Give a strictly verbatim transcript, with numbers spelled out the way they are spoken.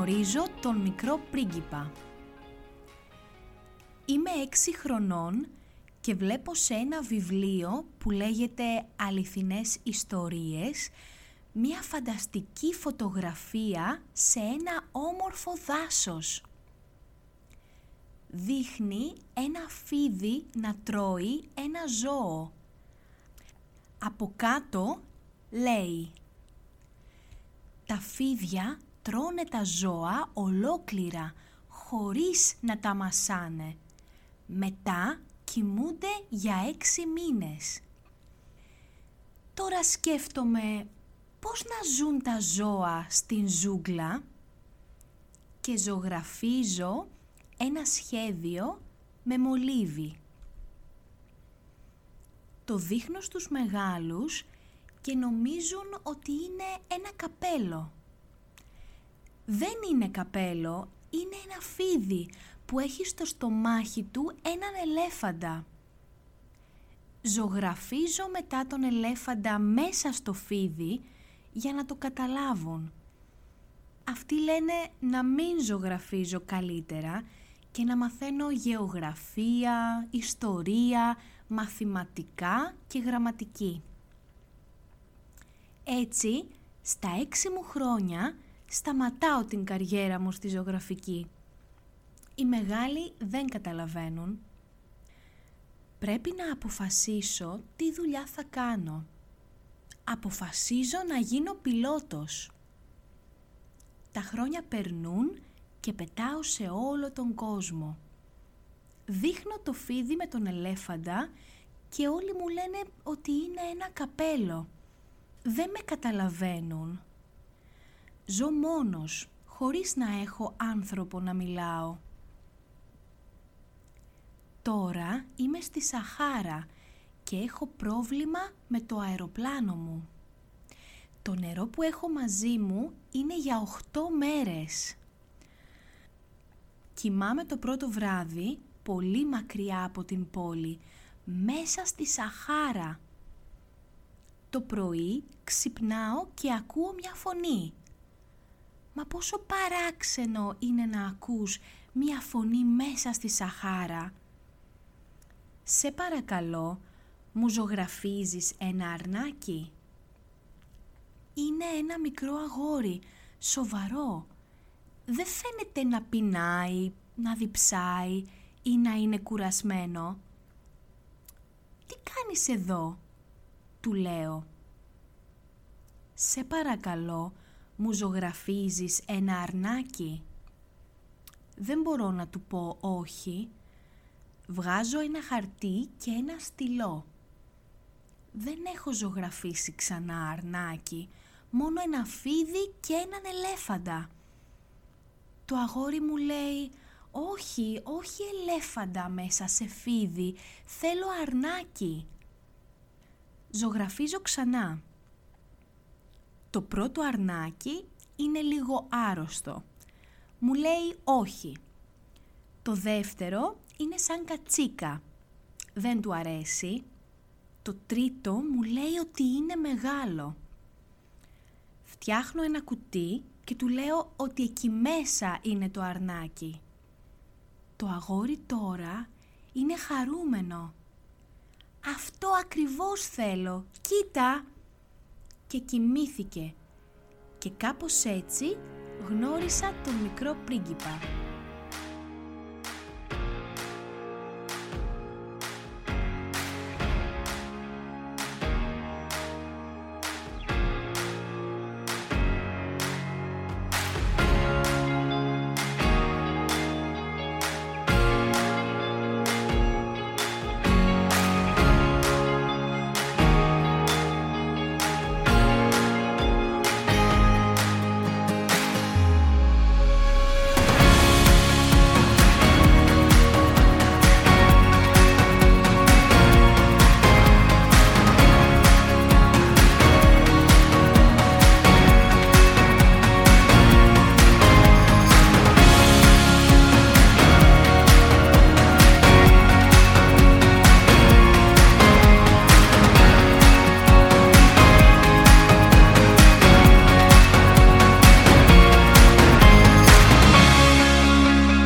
Γνωρίζω τον μικρό πρίγκιπα. Είμαι έξι χρονών και βλέπω σε ένα βιβλίο που λέγεται «Αληθινές ιστορίες» μια φανταστική φωτογραφία σε ένα όμορφο δάσος. Δείχνει ένα φίδι να τρώει ένα ζώο. Από κάτω λέει «Τα φίδια τρώνε τα ζώα ολόκληρα, χωρίς να τα μασάνε. Μετά κοιμούνται για έξι μήνες». Τώρα σκέφτομαι πώς να ζουν τα ζώα στην ζούγκλα και ζωγραφίζω ένα σχέδιο με μολύβι. Το δείχνω στους μεγάλους και νομίζουν ότι είναι ένα καπέλο. Δεν είναι καπέλο, είναι ένα φίδι που έχει στο στομάχι του έναν ελέφαντα. Ζωγραφίζω μετά τον ελέφαντα μέσα στο φίδι για να το καταλάβουν. Αυτοί λένε να μην ζωγραφίζω καλύτερα και να μαθαίνω γεωγραφία, ιστορία, μαθηματικά και γραμματική. Έτσι, στα έξι μου χρόνια σταματάω την καριέρα μου στη ζωγραφική. Οι μεγάλοι δεν καταλαβαίνουν. Πρέπει να αποφασίσω τι δουλειά θα κάνω. Αποφασίζω να γίνω πιλότος. Τα χρόνια περνούν και πετάω σε όλο τον κόσμο. Δείχνω το φίδι με τον ελέφαντα και όλοι μου λένε ότι είναι ένα καπέλο. Δεν με καταλαβαίνουν. Ζω μόνος, χωρίς να έχω άνθρωπο να μιλάω. Τώρα είμαι στη Σαχάρα και έχω πρόβλημα με το αεροπλάνο μου. Το νερό που έχω μαζί μου είναι για οκτώ μέρες. Κοιμάμαι το πρώτο βράδυ πολύ μακριά από την πόλη, μέσα στη Σαχάρα. Το πρωί ξυπνάω και ακούω μια φωνή. Μα πόσο παράξενο είναι να ακούς μια φωνή μέσα στη Σαχάρα. Σε παρακαλώ, μου ζωγραφίζεις ένα αρνάκι. Είναι ένα μικρό αγόρι, σοβαρό. Δεν φαίνεται να πεινάει, να διψάει ή να είναι κουρασμένο. Τι κάνεις εδώ, του λέω. Σε παρακαλώ, μου ζωγραφίζεις ένα αρνάκι. Δεν μπορώ να του πω όχι. Βγάζω ένα χαρτί και ένα στυλό. Δεν έχω ζωγραφίσει ξανά αρνάκι, μόνο ένα φίδι και έναν ελέφαντα. Το αγόρι μου λέει, όχι, όχι ελέφαντα μέσα σε φίδι, θέλω αρνάκι. Ζωγραφίζω ξανά. Το πρώτο αρνάκι είναι λίγο άρρωστο. Μου λέει όχι. Το δεύτερο είναι σαν κατσίκα. Δεν του αρέσει. Το τρίτο μου λέει ότι είναι μεγάλο. Φτιάχνω ένα κουτί και του λέω ότι εκεί μέσα είναι το αρνάκι. Το αγόρι τώρα είναι χαρούμενο. Αυτό ακριβώς θέλω. Κοίτα! Και κοιμήθηκε. Και κάπως έτσι γνώρισα τον μικρό πρίγκιπα.